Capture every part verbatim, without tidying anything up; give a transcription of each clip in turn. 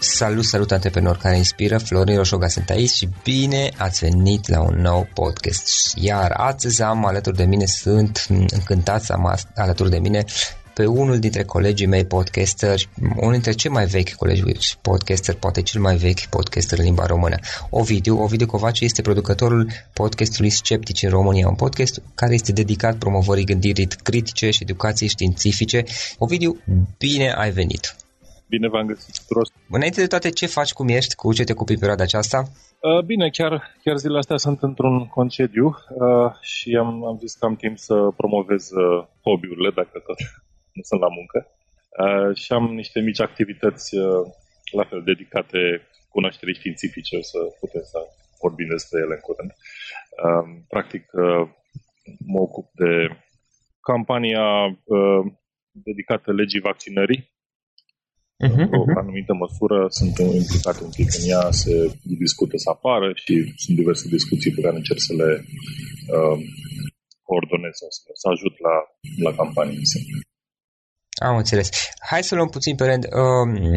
Salut, salut antreprenori care inspiră, Florin Roșoga sunt aici și bine ați venit la un nou podcast. Iar astăzi am alături de mine, sunt încântat să am alături de mine pe unul dintre colegii mei podcasteri, unul dintre cei mai vechi colegi podcasteri, poate cel mai vechi podcaster în limba română. Ovidiu, Ovidiu Covace este producătorul podcastului Sceptici în România, un podcast care este dedicat promovării gândirii critice și educației științifice. Ovidiu, bine ai venit! Bine v-am găsit tuturor. Înainte de toate, ce faci, cum ești, cu ce te ocupi perioada aceasta? Bine, chiar, chiar zilele astea sunt într-un concediu și am, am zis că am timp să promovez hobby-urile, dacă tot nu sunt la muncă. Și am niște mici activități, la fel, dedicate cunoașterii științifice, o să putem să vorbim despre ele în curând. Practic, mă ocup de campania dedicată legii vaccinării. Uh-huh, uh-huh. În anumită măsură sunt implicat un pic în ea, se discută să apară și sunt diverse discuții pe care încerc să le uh, coordonez sau să, să ajut la, la campanie. Am înțeles. Hai să luăm puțin pe rând. Uh,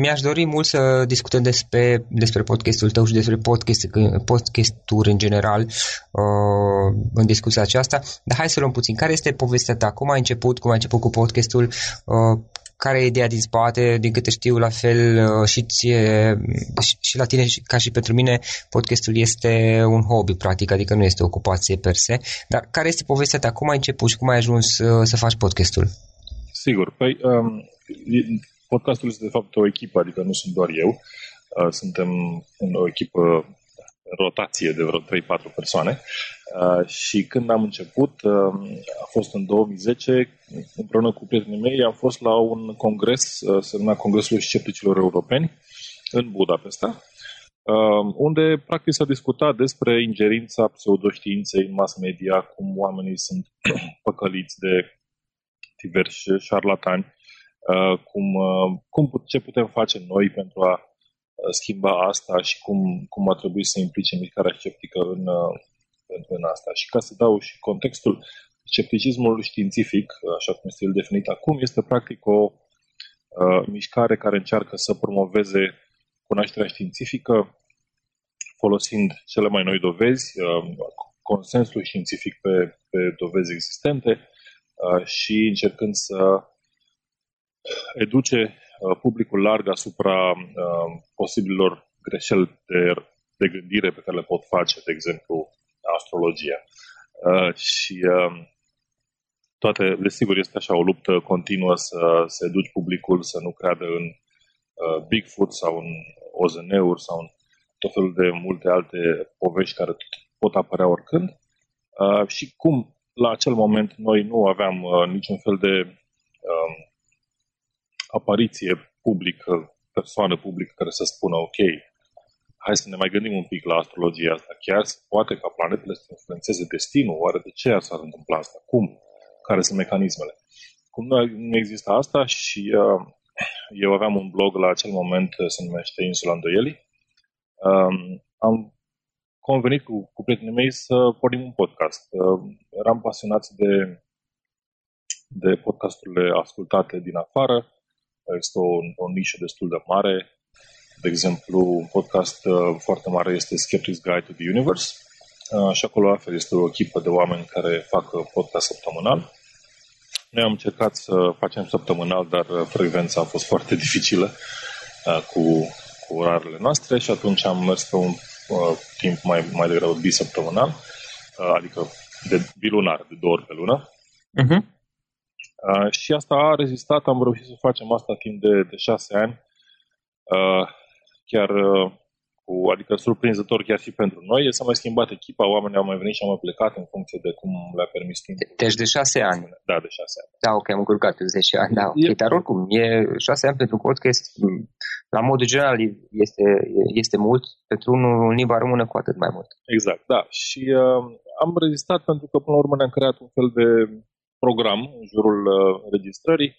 mi-aș dori mult să discutăm despre, despre podcastul tău și despre podcast, podcast-uri în general uh, în discuția aceasta, dar hai să luăm puțin. Care este povestea ta? Cum ai început? Cum ai început cu podcastul? Uh, care e ideea din spate? Din câte știu, la fel uh, și, ție, și, și la tine, ca și pentru mine, podcastul este un hobby, practic, adică nu este o ocupație per se. Dar care este povestea ta? Cum ai început și cum ai ajuns uh, să faci podcastul? Sigur. Păi, um, podcastul este de fapt o echipă, adică nu sunt doar eu. Uh, suntem în o echipă în rotație de vreo trei patru persoane uh, și când am început, uh, a fost în două mii zece, împreună cu prietenii mei, am fost la un congres, uh, se numea Congresul Scepticilor Europeni, în Budapesta, uh, unde practic s-a discutat despre ingerința pseudoștiinței în mass media, cum oamenii sunt păcăliți de diversi șarlatani, cum, cum, ce putem face noi pentru a schimba asta și cum, cum ar trebui să implice mișcarea sceptică în, în asta. Și ca să dau și contextul, scepticismul științific, așa cum este el definit acum, este practic o uh, mișcare care încearcă să promoveze cunoașterea științifică folosind cele mai noi dovezi, uh, consensul științific pe, pe dovezi existente, și încercând să educe publicul larg asupra posibilor greșeli de, de gândire pe care le pot face, de exemplu, astrologia. Și toate, desigur, este așa o luptă continuă să, să educi publicul să nu creadă în Bigfoot sau în O Z N-uri sau în tot felul de multe alte povești care pot apărea oricând. Și cum la acel moment noi nu aveam uh, niciun fel de uh, apariție publică, persoană publică care să spună ok, hai să ne mai gândim un pic la astrologia asta. Chiar se poate ca planetele să influențeze destinul? Oare de ce s-ar întâmpla asta? Cum? Care sunt mecanismele? Cum nu există asta și uh, eu aveam un blog la acel moment, se numește Insula Îndoieli. Uh, am convenit cu, cu prietenii mei să pornim un podcast. Eram pasionați de, de podcasturile ascultate din afară. Este o, o nișă destul de mare. De exemplu, un podcast foarte mare este Skeptics Guide to the Universe. Și acolo altfel este o echipă de oameni care fac podcast săptămânal. Noi am încercat să facem săptămânal, dar frecvența a fost foarte dificilă cu, cu orarele noastre și atunci am mers pe un timp mai, mai degrabă bisăptămânal, adică de bilunar, de două ori pe lună. Uh-huh. Uh, și asta a rezistat, am reușit să facem asta timp de, de șase ani, uh, chiar uh, cu, adică surprinzător chiar și pentru noi. S-a mai schimbat echipa, oamenii au mai venit și au mai plecat în funcție de cum le-a permis timpul. Deci de șase ani. Da, de șase ani. Da, ok, am încurcat de zece ani, da, okay, e... dar oricum, e șase ani pentru podcast. La modul general este, este mult, pentru unul în limba română cu atât mai mult. Exact, da. Și uh, am rezistat pentru că până la urmă ne-am creat un fel de program în jurul uh, înregistrării.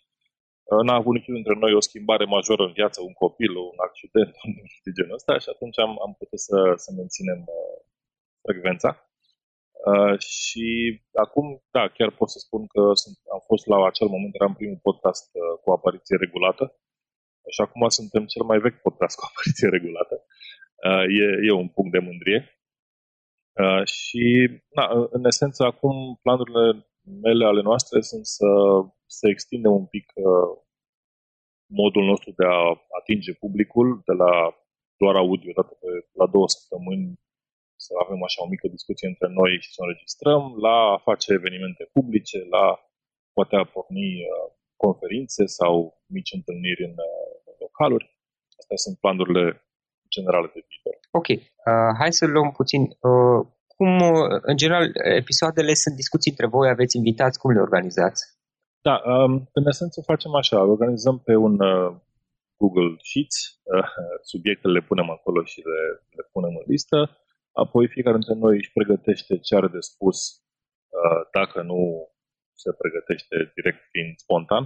Uh, n-a avut niciun dintre noi o schimbare majoră în viață, un copil, un accident, un de genul ăsta și atunci am, am putut să, să menținem uh, frecvența. Uh, și acum, da, chiar pot să spun că sunt, am fost la acel moment, eram primul podcast uh, cu apariție regulată. Și acum suntem cel mai vechi podcast cu apariție regulată. Uh, e, e un punct de mândrie. Uh, și, na, în esență, acum planurile mele ale noastre sunt să, să extindem un pic uh, modul nostru de a atinge publicul, de la doar audio, dată pe, la două săptămâni, să avem așa o mică discuție între noi și să o înregistrăm, la a face evenimente publice, la poate a porni uh, conferințe sau mici întâlniri în uh, localuri. Astea sunt planurile generale de viitor. Ok. Uh, hai să luăm puțin. Uh, cum, uh, în general, episoadele sunt discuții între voi, aveți invitați, cum le organizați? Da, um, în esență facem așa. Organizăm pe un uh, Google Sheets, uh, subiectele le punem acolo și le, le punem în listă. Apoi fiecare dintre noi își pregătește ce are de spus uh, dacă nu se pregătește direct fiind spontan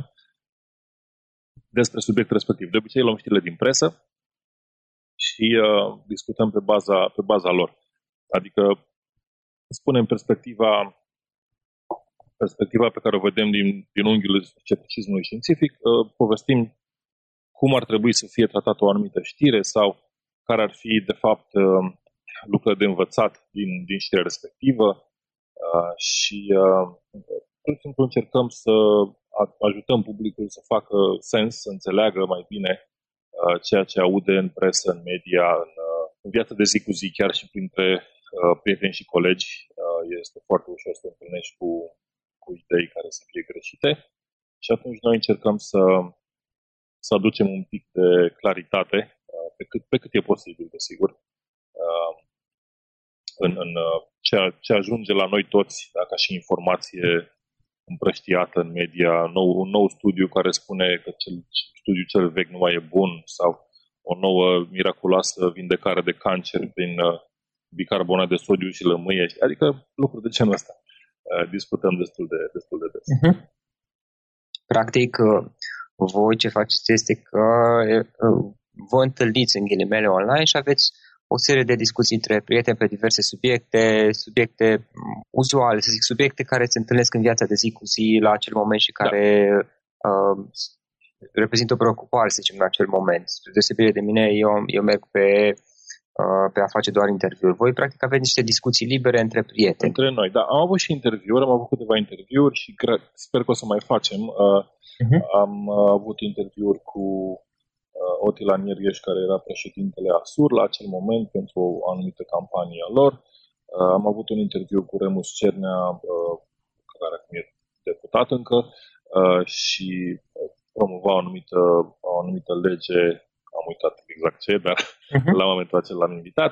despre subiectul respectiv. De obicei luăm știrile din presă și uh, discutăm pe baza, pe baza lor. Adică spunem perspectiva perspectiva pe care o vedem din, din unghiul scepticismului științific, uh, povestim cum ar trebui să fie tratată o anumită știre sau care ar fi, de fapt, uh, lucruri de învățat din, din știrea respectivă uh, și, uh, pur și simplu, încercăm să ajutăm publicul să facă sens, să înțeleagă mai bine uh, ceea ce aude în presă, în media, în, uh, în viața de zi cu zi, chiar și printre uh, prieteni și colegi. Uh, este foarte ușor să te întâlnești cu cu idei care să fie greșite și atunci noi încercăm să, să aducem un pic de claritate, pe cât, pe cât e posibil, desigur, în, în ceea ce ajunge la noi toți, da, ca și informație împrăștiată în media, nou, un nou studiu care spune că cel, studiul cel vechi nu mai e bun sau o nouă miraculoasă vindecare de cancer din bicarbonat de sodiu și lămâie, adică lucruri de genul ăsta. Discutăm destul de, destul de des. Uh-huh. Practic, voi ce faceți este că vă întâlniți în ghilimele online și aveți o serie de discuții între prieteni pe diverse subiecte, subiecte uzuale, să zic, subiecte care se întâlnesc în viața de zi cu zi la acel moment și care da. uh, reprezintă o preocupare, să zicem, la acel moment. Spre deosebire de mine, eu, eu merg pe... pe a face doar interviuri. Voi, practic, aveți niște discuții libere între prieteni. Între noi, da. Am avut și interviuri, am avut câteva interviuri și sper că o să mai facem. Uh-huh. Am avut interviuri cu Otilia Nierieș, care era președintele A S U R la acel moment pentru o anumită campanie a lor. Am avut un interviu cu Remus Cernea, care acum e deputat încă și promova o anumită, o anumită lege. Am uitat exact ce, dar uh-huh. la momentul acela l-am invitat.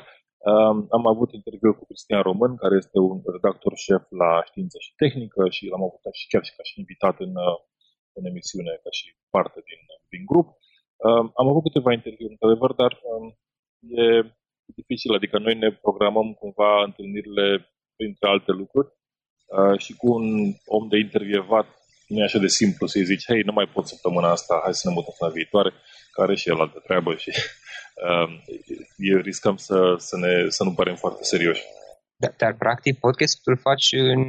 Um, am avut interviu cu Cristian Român, care este un redactor șef la Știință și Tehnică și l-am avut și chiar și ca și invitat în, în emisiune, ca și parte din, din grup. Um, am avut câteva interviuri, într-adevăr, dar um, e dificil. Adică noi ne programăm cumva întâlnirile printre alte lucruri uh, și cu un om de intervievat nu e așa de simplu să-i zici, hei, nu mai pot săptămâna asta, hai să ne mutăm la viitoare, care și el altă treabă și uh, eu riscăm să, să, ne, să nu părem foarte serioși. Da, dar, practic, podcastul faci în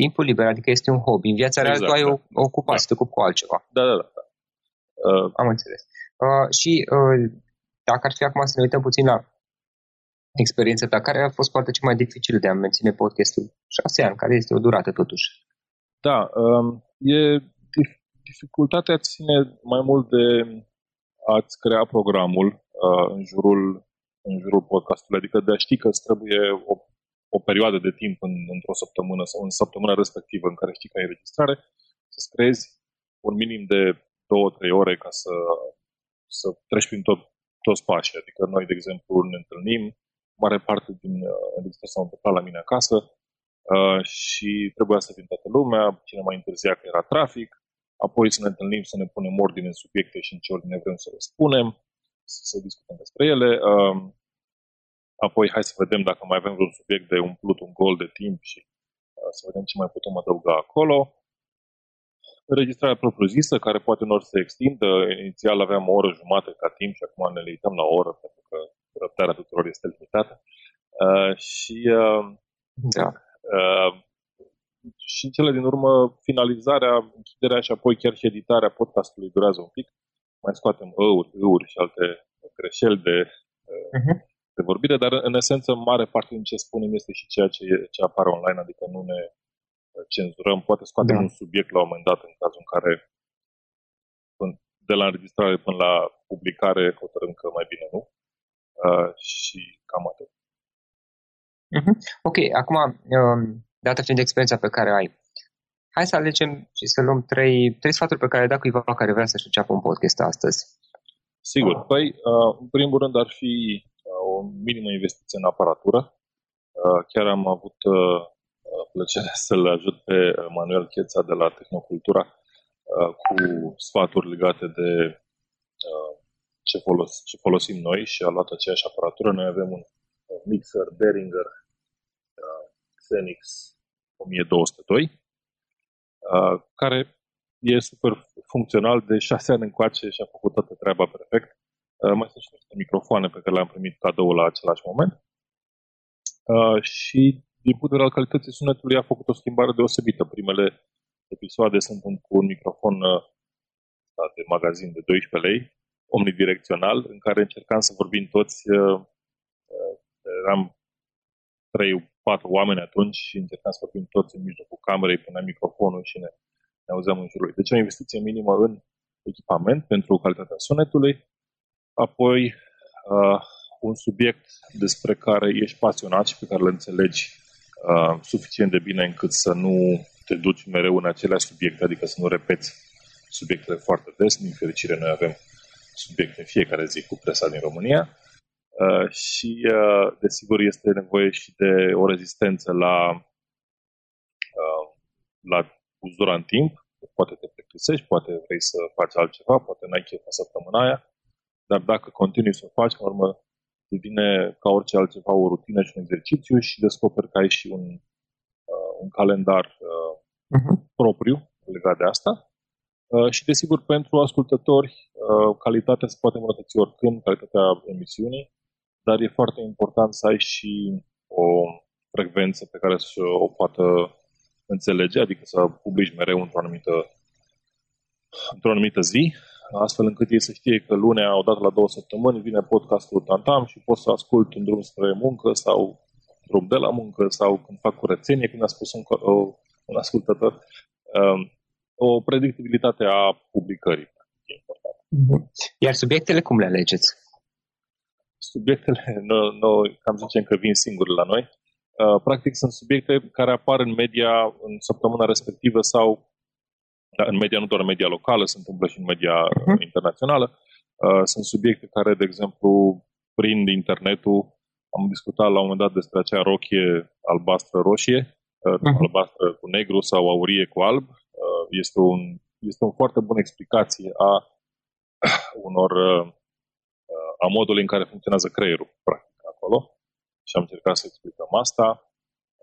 timpul liber, adică este un hobby. În viața exact, reală tu ai da. o ocupație, da. Te ocupi cu altceva. Da, da, da. da. Uh, Am înțeles. Uh, și uh, dacă ar fi acum să ne uităm puțin la experiența ta, care a fost poate cea mai dificilă de a menține podcastul? Șase ani, care este o durată totuși. Da, um, e dificultatea ține mai mult de a-ți crea programul uh, în jurul, în jurul podcastului, adică de a ști că îți trebuie o, o perioadă de timp în, într-o săptămână sau în săptămâna respectivă în care știi că ai înregistrare, să-ți creezi un minim de două-trei ore ca să, să treci prin tot, toți pașii. Adică noi, de exemplu, ne întâlnim, mare parte din înregistrări uh, s-au întâmplat la mine acasă uh, și trebuia să vin toată lumea, cine mai întârzia că era trafic, apoi să ne întâlnim, să ne punem ordine în subiecte și în ce ordine vrem să le spunem, să, să discutăm despre ele. Apoi hai să vedem dacă mai avem vreun subiect de umplut, un gol de timp și să vedem ce mai putem adăuga acolo. Înregistrarea propriu-zisă, care poate uneori se extindă. Inițial aveam o oră jumate ca timp și acum ne limităm la o oră, pentru că răbdarea tuturor este limitată. Și... Da. Și în cele din urmă, finalizarea, închiderea și apoi chiar și editarea podcastului durează un pic. Mai scoatem ăuri, ăuri și alte greșeli de, uh-huh. de vorbire, dar în esență, mare parte din ce spunem este și ceea ce, ce apare online, adică nu ne cenzurăm. Poate scoatem da. un subiect la un moment dat, în cazul în care de la înregistrare până la publicare hotărâm că mai bine nu. Uh, și cam atât. Uh-huh. Ok, acum... Um... dată fiind experiența pe care ai. Hai să alegem și să luăm trei, trei sfaturi pe care le-ai dat cuiva care vrea să-și înceapă un podcast astăzi. Sigur. Păi, în primul rând, ar fi o minimă investiție în aparatură. Chiar am avut plăcerea să-l ajut pe Manuel Chietza de la Tehnocultura cu sfaturi legate de ce, folos, ce folosim noi și a luat aceeași aparatură. Noi avem un mixer Behringer ZenX unu doi zero doi, uh, care e super funcțional, de șase ani încoace și a făcut toată treaba perfect. Uh, mai sunt și niște microfoane pe care le-am primit cadou la același moment. Uh, și din punct de vedere al calității sunetului a făcut o schimbare deosebită. Primele episoade sunt cu un microfon de magazin de doisprezece lei, omnidirecțional, în care încercam să vorbim toți. Eram trei patru oameni atunci și încercam să vorbim toți în mijlocul camerei, puneam microfonul și ne, ne auzeam în jurul lui. Deci o investiție minimă în echipament pentru calitatea sunetului. Apoi uh, un subiect despre care ești pasionat și pe care îl înțelegi uh, suficient de bine încât să nu te duci mereu în aceleași subiecte, adică să nu repeți subiectele foarte des. Din fericire, noi avem subiecte în fiecare zi cu presa din România. Uh, și, uh, desigur, este nevoie și de o rezistență la, uh, la uzura în timp. Poate te plictisești, poate vrei să faci altceva, poate n-ai chef la săptămâna aia. Dar dacă continui să o faci, în urmă, devine ca orice altceva o rutină și un exercițiu și descoperi că ai și un, uh, un calendar uh, uh-huh. propriu legat de asta. Uh, și, desigur, pentru ascultători, uh, calitatea se poate îmbunătăți oricând, calitatea emisiunii, dar e foarte important să ai și o frecvență pe care să o poată înțelege, adică să publici mereu într-o anumită, într-o anumită zi, astfel încât ei să știe că lunea, odată la două săptămâni, vine podcastul Tantam și pot să ascult în drum spre muncă sau drum de la muncă sau când fac curățenie, cum a spus un, un ascultător. O predictibilitate a publicării e importantă. Iar subiectele cum le alegeți? Subiectele, no, no, cam zicem că vin singuri la noi. Practic sunt subiecte care apar în media în săptămâna respectivă sau da, în media, nu doar în media locală, se întâmplă și în media uh-huh. internațională. Uh, sunt subiecte care, de exemplu, prin internetul, am discutat la un moment dat despre acea rochie albastră-roșie, uh, uh-huh. albastră cu negru sau aurie cu alb. Uh, este un, este un foarte bună explicație a unor uh, a modului în care funcționează creierul, practic, acolo. Și am încercat să explicăm asta.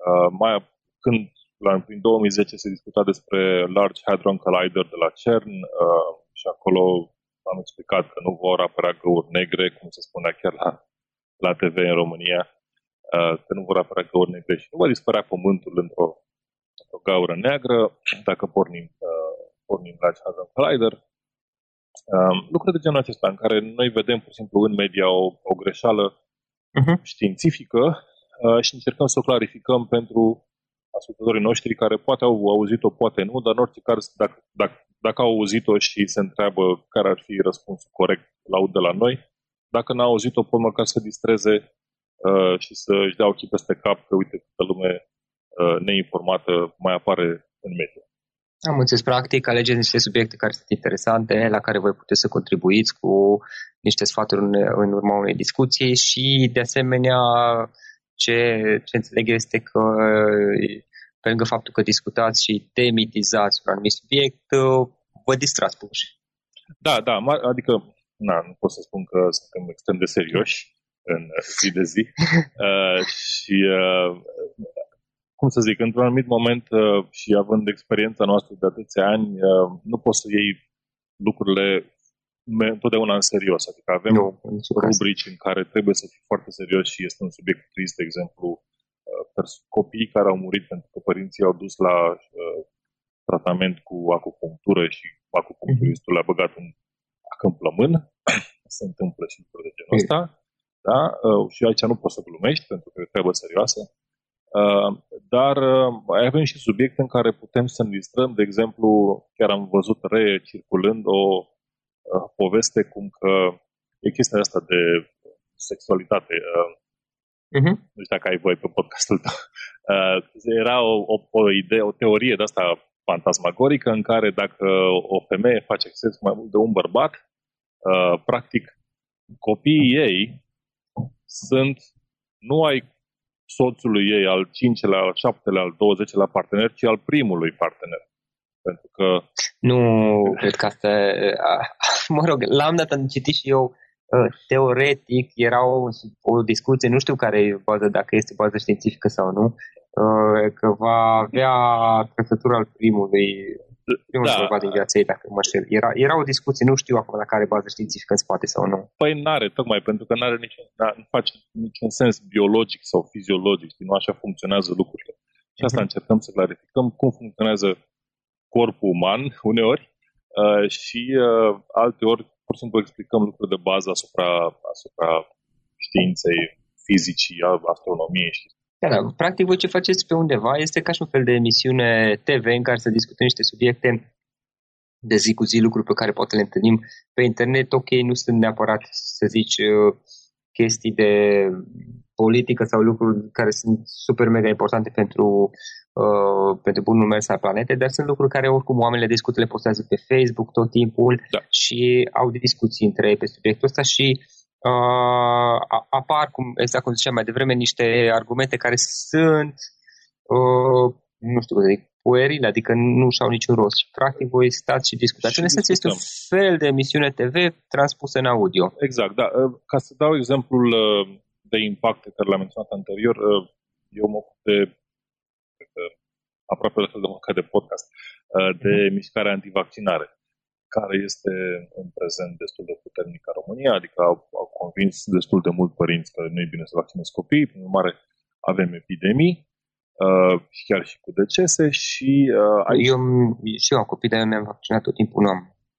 Uh, mai când La, în două mii zece se discuta despre Large Hadron Collider de la CERN uh, și acolo am explicat că nu vor apărea găuri negre, cum se spunea chiar la, la te ve în România, uh, că nu vor apărea găuri negre și nu va dispărea Pământul într-o, într-o gaură neagră dacă pornim, uh, pornim Large Hadron Collider. Uh, lucruri de genul acesta în care noi vedem, pur și simplu, în media o, o greșeală uh-huh. științifică uh, și încercăm să o clarificăm pentru ascultătorii noștri care poate au auzit-o, poate nu, dar în orice caz, dacă, dacă, dacă au auzit-o și se întreabă care ar fi răspunsul corect, l-aud de la noi. Dacă n-au auzit-o, pot măcar să distreze uh, și să-și dea ochii peste cap că, uite, câtă lume uh, neinformată mai apare în media. Am înțeles, practic, alegeți niște subiecte care sunt interesante, la care voi puteți să contribuiți cu niște sfaturi în, în urma unei discuții și, de asemenea, Ce, ce înțeleg este că, pe lângă faptul că discutați și demitizați un anumit subiect, vă distrați pur și. Da, da, adică na, nu pot să spun că suntem extrem de serioși în zi de zi uh, și, uh, cum să zic, într-un anumit moment uh, și având experiența noastră de atâția ani, uh, nu poți să iei lucrurile întotdeauna în serios, adică avem no, rubrici în care trebuie să fii foarte serios și este un subiect trist, de exemplu, copiii care au murit pentru că părinții au dus la uh, tratament cu acupunctură și acupuncturistul le-a băgat un ac în plămân, se întâmplă și lucruri de genul ăsta, da? Uh, și aici nu poți să glumești pentru că e treabă serioasă, uh, dar uh, avem și subiecte în care putem să ne distrăm, de exemplu, chiar am văzut recirculând o poveste cum că e chestia asta de sexualitate. Uh-huh. Nu știu dacă ai voie pe podcastul tău. Uh, era o, o, o idee, o teorie de asta fantasmagorică în care dacă o femeie face sex mai mult de un bărbat, uh, practic copiii ei sunt nu ai soțului ei al cincelea, al șaptelea, al douăzecilea partener, ci al primului partener. Pentru că nu cred că asta, mă rog, la un dat am citit și eu, teoretic, era o, o discuție, nu știu care e bază, dacă este bază științifică sau nu, că va avea trăsătura al primului primul da. Ceva din viața ei, dacă mă știu. Era, era o discuție, nu știu acum dacă are bază științifică în spate sau nu. Păi n-are, tocmai pentru că n-are niciun, nu face niciun sens biologic sau fiziologic, nu așa funcționează lucrurile. Și asta încercăm să clarificăm, cum funcționează corpul uman uneori uh, și uh, alteori pur și simplu explicăm lucruri de bază asupra, asupra științei fizicii, astronomiei și Da, da. Practic, voi ce faceți pe undeva este ca și un fel de emisiune T V în care să discutăm niște subiecte de zi cu zi, lucruri pe care poate le întâlnim pe internet. Ok, nu sunt neapărat, să zici, chestii de politică sau lucruri care sunt super mega importante pentru, uh, pentru bunul mers al planetei, dar sunt lucruri care oricum oamenii le discută, le postează pe Facebook tot timpul da. Și au discuții între ei pe subiectul ăsta și Uh, apar, cum, exact cum ziceam mai devreme, niște argumente care sunt, uh, nu știu cum să zic, puerile, adică nu și-au niciun rost. Practic voi stați și discutați. În esență este un fel de emisiune T V transpusă în audio. Exact, da. Ca să dau exemplul de impact pe care l-am menționat anterior, eu mă ocup de, cred că, aproape la fel de mult ca de podcast, de mm-hmm. mișcarea antivaccinare, care este în prezent destul de puternic în România, adică au, au convins destul de mult părinți că nu e bine să vaccinezi copiii, prin urmare avem epidemii, uh, chiar și cu decese și... Uh, aici... Eu și eu am copii, dar eu mi-am vaccinat tot timpul, nu am.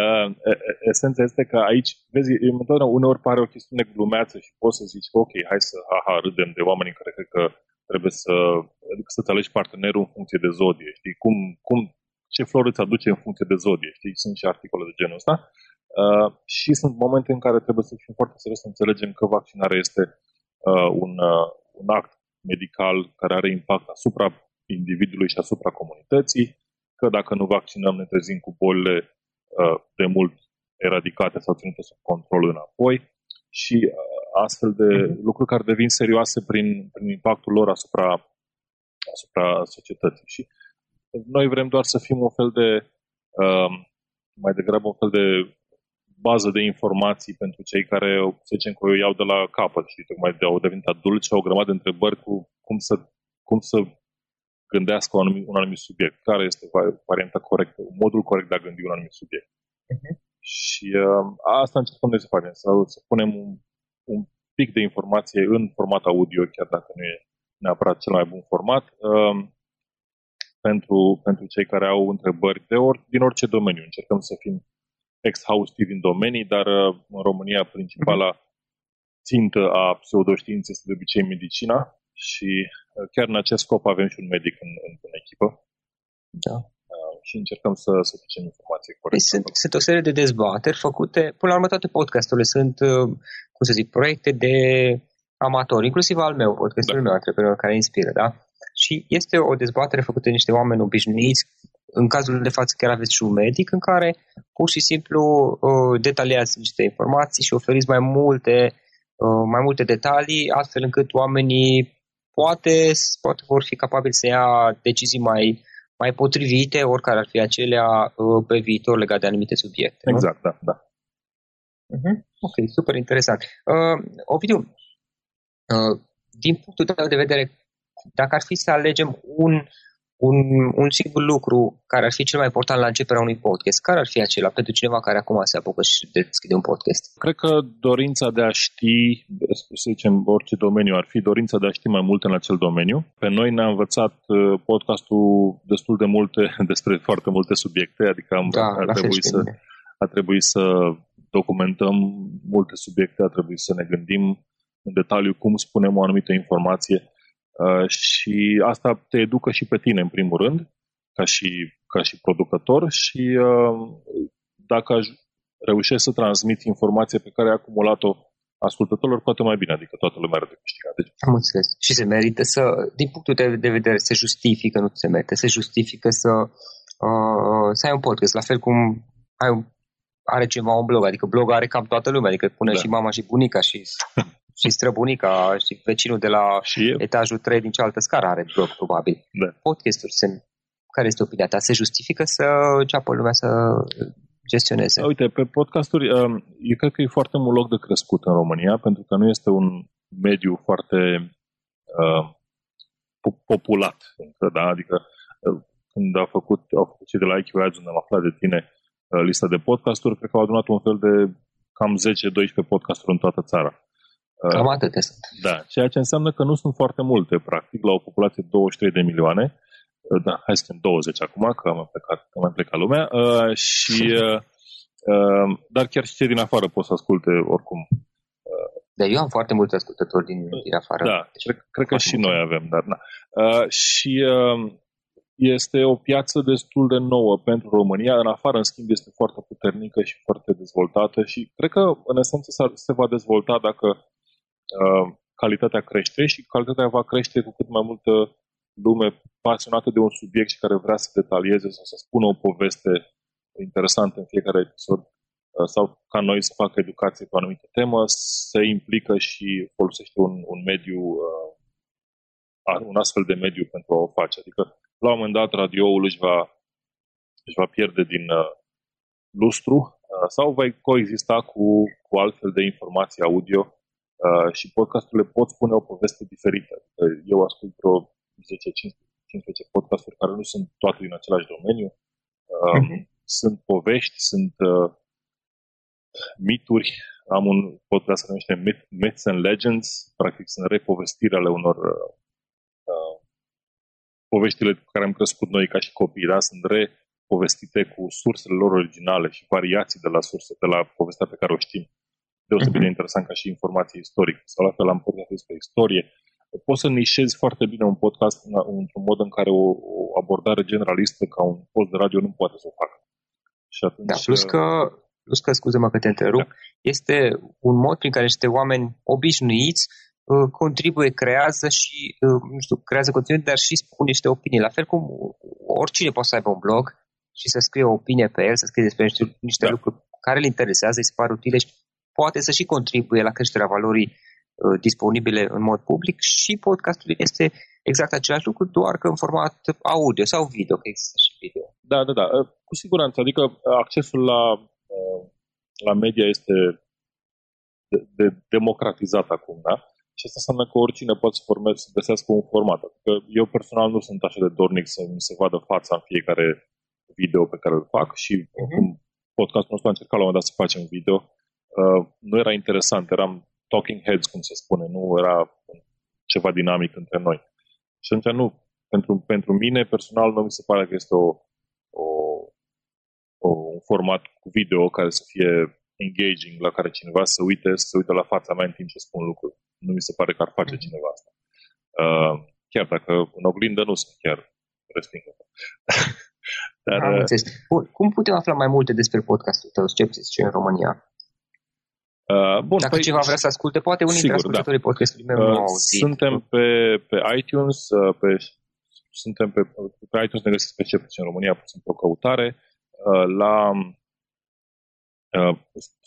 Uh, esența este că aici, vezi, uneori pare o chestiune glumeață și poți să zici, ok, hai să aha, râdem de oameni care cred că trebuie să, adică să-ți alegi partenerul în funcție de zodie, știi, cum, cum, ce flori îți aduce în funcție de zodie, știi, sunt și articole de genul ăsta uh, și sunt momente în care trebuie să fim foarte serios să înțelegem că vaccinarea este uh, un, uh, un act medical care are impact asupra individului și asupra comunității, că dacă nu vaccinăm ne trezim cu bolile de mult eradicate sau ținute sub control înapoi și astfel de mm-hmm. lucruri care devin serioase prin, prin impactul lor asupra, asupra societății. Și noi vrem doar să fim un fel de, mai degrabă un fel de bază de informații pentru cei care, să zicem că o iau de la capăt și tocmai de au devenit adulți și au o grămadă de întrebări cu cum să, cum să gândească un anumit, un anumit subiect, care este varianta corectă, modul corect de a gândi un anumit subiect. Uh-huh. Și uh, asta încercăm noi să facem, să, să punem un, un pic de informație în format audio, chiar dacă nu e neapărat cel mai bun format, uh, pentru, pentru cei care au întrebări de or, din orice domeniu. Încercăm să fim exhaustivi în domenii, dar uh, în România principala țintă a pseudoștiinței este de obicei medicina și chiar în acest scop avem și un medic în, în, în echipă da. uh, și încercăm să, să ducem informații corecte. Sunt, sunt o serie de dezbateri făcute, până la urmă toate podcasturile sunt, uh, cum să zic, proiecte de amatori, inclusiv al meu, podcastul da. meu, Antreprenor Care Inspiră, da? Și este o dezbatere făcută de niște oameni obișnuiți, în cazul de față chiar aveți și un medic, în care pur și simplu uh, detaliați niște informații și oferiți mai multe, uh, mai multe detalii, astfel încât oamenii Poate, poate vor fi capabili să ia decizii mai, mai potrivite, oricare ar fi acelea pe viitor legate de anumite subiecte. Exact, nu? da. da. Uh-huh. Ok, super interesant. Uh, Ovidiu, uh, din punctul tău de vedere, dacă ar fi să alegem un, un, un singur lucru care ar fi cel mai important la începerea unui podcast, care ar fi acela pentru cineva care acum se apucă și deschide un podcast? Cred că dorința de a ști, să zicem, orice domeniu ar fi, dorința de a ști mai mult în acel domeniu. Pe noi ne-a învățat podcastul destul de multe, despre foarte multe subiecte, adică am, da, ar trebui să, a trebuit să documentăm multe subiecte, a trebuit să ne gândim în detaliu cum spunem o anumită informație. Uh, și asta te educă și pe tine, în primul rând, ca și, ca și producător și uh, dacă aj- reușești să transmiți informația pe care ai acumulat-o ascultătorilor, poate mai bine, adică toată lumea are de câștigat. Deci... Am înțeles. Și se merită să, din punctul tău de vedere, se justifică, nu se merită, se justifică să, uh, să ai un podcast, la fel cum ai un are ceva un blog, adică blog are cam toată lumea, adică pune da. și mama și bunica și, și străbunica și vecinul de la etajul trei din cealaltă scară are blog, probabil. Da. Podcast-uri sunt. Care este opinia ta? Se justifică să înceapă lumea să gestioneze? Uite, pe podcasturi, eu cred că e foarte mult loc de crescut în România, pentru că nu este un mediu foarte uh, populat. Da? Adică când au făcut, au făcut cei de la I Q Ads, unde am aflat de tine, lista de podcasturi, cred că au adunat un fel de cam zece doisprezece podcasturi în toată țara. Cam atâtea sunt. Da, ceea ce înseamnă că nu sunt foarte multe, practic, la o populație de douăzeci și trei de milioane. Da, hai să zicem douăzeci acum, că am plecat, am plecat lumea, uh, și, uh, uh, dar chiar și cei din afară pot să asculte oricum. Uh, da, eu am foarte mulți ascultători din, din afară. Da, deci, cred, cred că și multe. Noi avem, dar na. Uh, și uh, este o piață destul de nouă pentru România, în afară, în schimb, este foarte puternică și foarte dezvoltată și cred că, în esență, se va dezvolta dacă uh, calitatea crește și calitatea va crește cu cât mai multă lume pasionată de un subiect și care vrea să detalieze sau să spună o poveste interesantă în fiecare episod sau ca noi să facă educație pe o anumită temă, se implică și folosește un, un mediu, un astfel de mediu pentru a o face. Adică, la un moment dat, radioul își va, își va pierde din lustru sau va coexista cu, cu altfel de informații audio și podcasturile pot spune o poveste diferită. Eu ascult o zece cincisprezece podcasturi care nu sunt toate din același domeniu. Uh-huh. Sunt povești, sunt uh, mituri. Am un podcast care se numește Myths and Legends. Practic sunt repovestiri ale unor uh, poveștile cu care am crescut noi ca și copii. Da? Sunt repovestite cu sursele lor originale și variații de la surse, de la povestea pe care o știm. Deosebit de uh-huh. interesant ca și informație istorică. Sau la fel am podcast despre istorie. Poți să nișezi foarte bine un podcast într-un mod în care o, o abordare generalistă ca un post de radio nu poate să o facă. Și atunci... Da, plus că, plus că scuze-mă că te întrerup, da. Este un mod prin care niște oameni obișnuiți contribuie, creează și, nu știu, creează conținut, dar și spun niște opinii. La fel cum oricine poate să aibă un blog și să scrie o opinie pe el, să scrie despre niște, niște da. lucruri care îl interesează, îi se par utile și poate să și contribuie la creșterea valorii disponibile în mod public și podcastul este exact același lucru, doar că în format audio sau video, că există și video. Da, da, da, cu siguranță, adică accesul la, la media este de, de democratizat acum, da? Și asta înseamnă că oricine poate să formeze, să găsească un format. Adică eu personal nu sunt așa de dornic să mi se vadă fața în fiecare video pe care îl fac și uh-huh. cum podcastul nostru a încercat la un moment dat să facem video, uh, nu era interesant, eram talking heads, cum se spune, nu era ceva dinamic între noi. Și atunci nu, pentru, pentru mine personal nu mi se pare că este o, o, o, un format cu video care să fie engaging, la care cineva să uite, să se uite la fața mea în timp ce spun lucruri. Nu mi se pare că ar face cineva asta. Uh, chiar dacă în oglindă nu sunt chiar respingător. Dar, Bun, cum putem afla mai multe despre podcastul tău, Sceptici în România? Uh, bun, Dacă păi, cineva vrea să asculte, poate unii dintre ascultătorii da. Podcastului meu nu au auzit. Suntem pe, pe iTunes, pe, suntem pe, pe iTunes ne găsiți pe Sceptici în România, puțin pe o căutare. La, uh,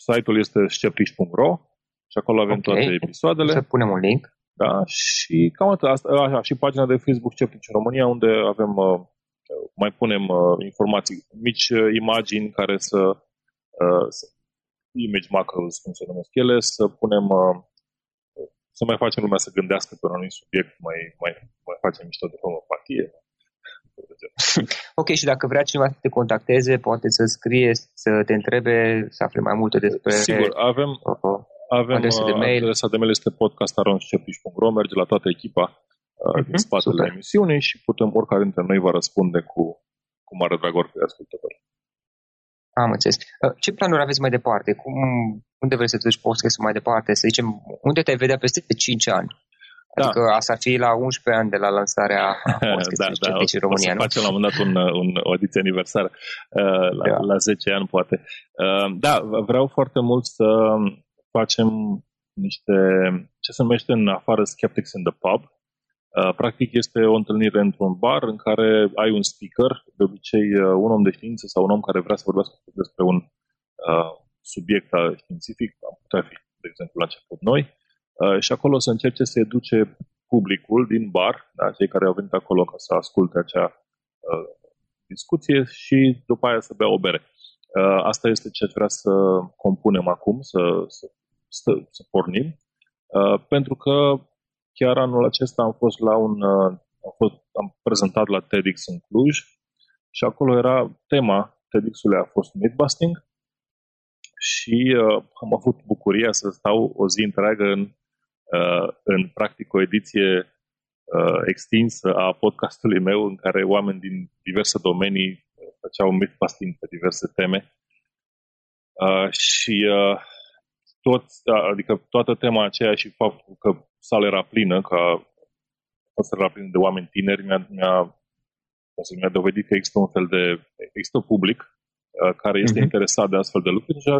site-ul este sceptici punct ro și acolo avem okay. toate episoadele. Să punem un link. Da, și cam atât. Așa, și pagina de Facebook Sceptici în România, unde avem, uh, mai punem uh, informații, mici uh, imagini care să... Uh, să image macros, cum se numesc ele, să punem, să mai facem lumea să gândească pe un anumit subiect, mai, mai, mai facem mișto de homeopatie. Ok, și dacă vrea cineva să te contacteze, poate să scrie, să te întrebe, să afle mai multe despre... Sigur, avem, uh-huh. avem adresa de mail. Adresa de mail este podcast punct ro, merge la toată echipa uh-huh. din spatele Super. emisiunii și putem, oricare dintre noi va răspunde cu, cu mare drag oricui ascultător. Am înțeles. Ce planuri aveți mai departe? Cum, unde vrei să te duci podcastul mai departe? Să zicem, unde te-ai vedea peste cinci ani? Adică da. asta ar fi la unsprezece ani de la lansarea podcastului da, Sceptici da, România, o, o să nu? Facem la un moment dat un, un, o ediție aniversară la, da. la zece ani, poate. Da, vreau foarte mult să facem niște, ce se numește în afară, Skeptics in the Pub. Practic este o întâlnire într-un bar în care ai un speaker, de obicei un om de știință sau un om care vrea să vorbească despre un uh, subiect științific, am putea fi, de exemplu, la început noi, uh, și acolo să încerce să educe publicul din bar, da, cei care au venit acolo ca să asculte acea uh, discuție și după aia să bea o bere. Uh, asta este ce vrea să compunem acum, să, să, să, să pornim, uh, pentru că chiar anul acesta am fost la un... Uh, Am, fost, am prezentat la TEDx în Cluj și acolo era tema TEDx-ului a fost Mythbusting și uh, am avut bucuria să stau o zi întreagă în, uh, în practic o ediție uh, extinsă a podcastului meu în care oameni din diverse domenii făceau Mythbusting pe diverse teme uh, și uh, tot, adică toată tema aceea și faptul că sala era plină, că o să rapid de oameni tineri, mi-a, mi-a, mi-a dovedit că există un fel de există public uh, care este mm-hmm. interesat de astfel de lucruri. Deja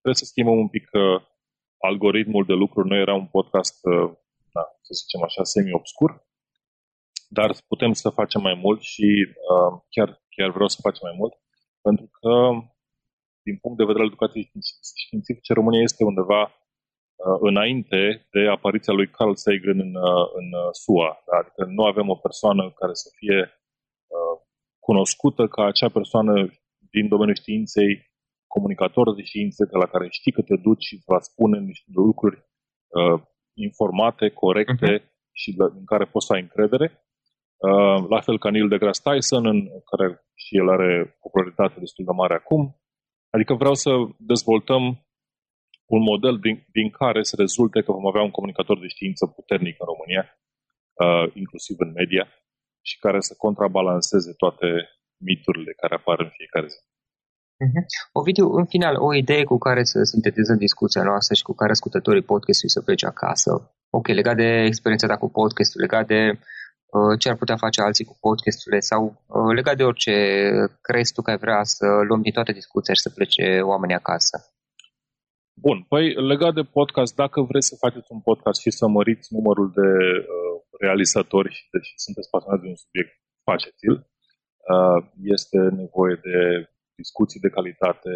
trebuie să schimbăm un pic uh, algoritmul de lucruri. Noi era un podcast, uh, da, să zicem așa, semi-obscur, dar putem să facem mai mult și uh, chiar, chiar vreau să facem mai mult, pentru că, din punct de vedere al educației științifice, România este undeva înainte de apariția lui Carl Sagan în, în S U A. Adică nu avem o persoană care să fie uh, cunoscută ca acea persoană din domeniul științei, comunicator de științe, de la care știi că te duci și îți va spune niște lucruri uh, informate, corecte uh-huh. și de, în care poți să ai încredere. Uh, la fel ca Neil deGrasse Tyson, în care și el are popularitate destul de mare acum. Adică vreau să dezvoltăm un model din, din care se rezulte că vom avea un comunicator de știință puternic în România, uh, inclusiv în media, și care să contrabalanceze toate miturile care apar în fiecare zi. Uh-huh. Ovidiu, în final, o idee cu care să sintetizăm discuția noastră și cu care ascultătorii podcastului să plece acasă. Ok, legat de experiența ta cu podcastul, legat de uh, ce ar putea face alții cu podcasturile sau uh, legat de orice crezi tu că ai vrea să luăm din toate discuția și să plece oamenii acasă. Bun, păi legat de podcast, dacă vreți să faceți un podcast și să măriți numărul de uh, realizatori și deși sunteți pasionați de un subiect, faceți-l. Uh, este nevoie de discuții de calitate.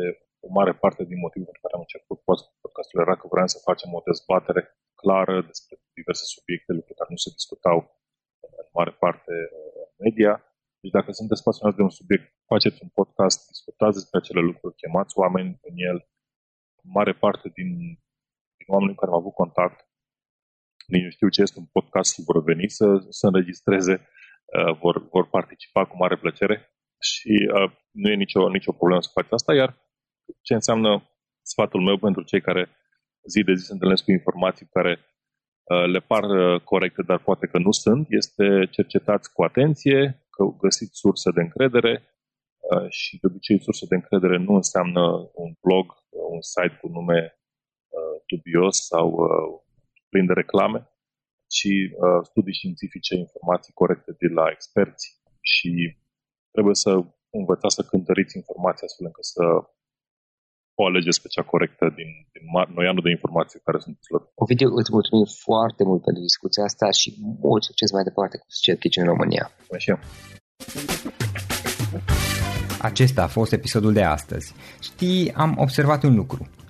O mare parte din motivul pentru care am început podcastul era că vreau să facem o dezbatere clară despre diverse subiecte, lucruri care nu se discutau în mare parte în media. Deci dacă sunteți pasionați de un subiect, faceți un podcast, discutați despre acele lucruri, chemați oameni în el. Mare parte din, din oamenii care au avut contact, nici nu știu ce este un podcast și vor veni să se înregistreze, uh, vor, vor participa cu mare plăcere și uh, nu e nicio, nicio problemă să faci asta, iar ce înseamnă sfatul meu pentru cei care zi de zi se întâlnesc cu informații care uh, le par uh, corecte, dar poate că nu sunt, este cercetați cu atenție, că găsiți surse de încredere. Și de obicei surse de încredere nu înseamnă un blog, un site cu nume uh, dubios sau uh, plin de reclame, ci uh, studii științifice, informații corecte de la experți și trebuie să învățați să cântăriți informația astfel încât să o alegeți pe cea corectă din, din noianul de informații care sunt slăbite. Ovidiu, îți mulțumim foarte mult pentru discuția asta și mult succes mai departe cu Sceptici în România. Așa. Acesta a fost episodul de astăzi. Știi, am observat un lucru.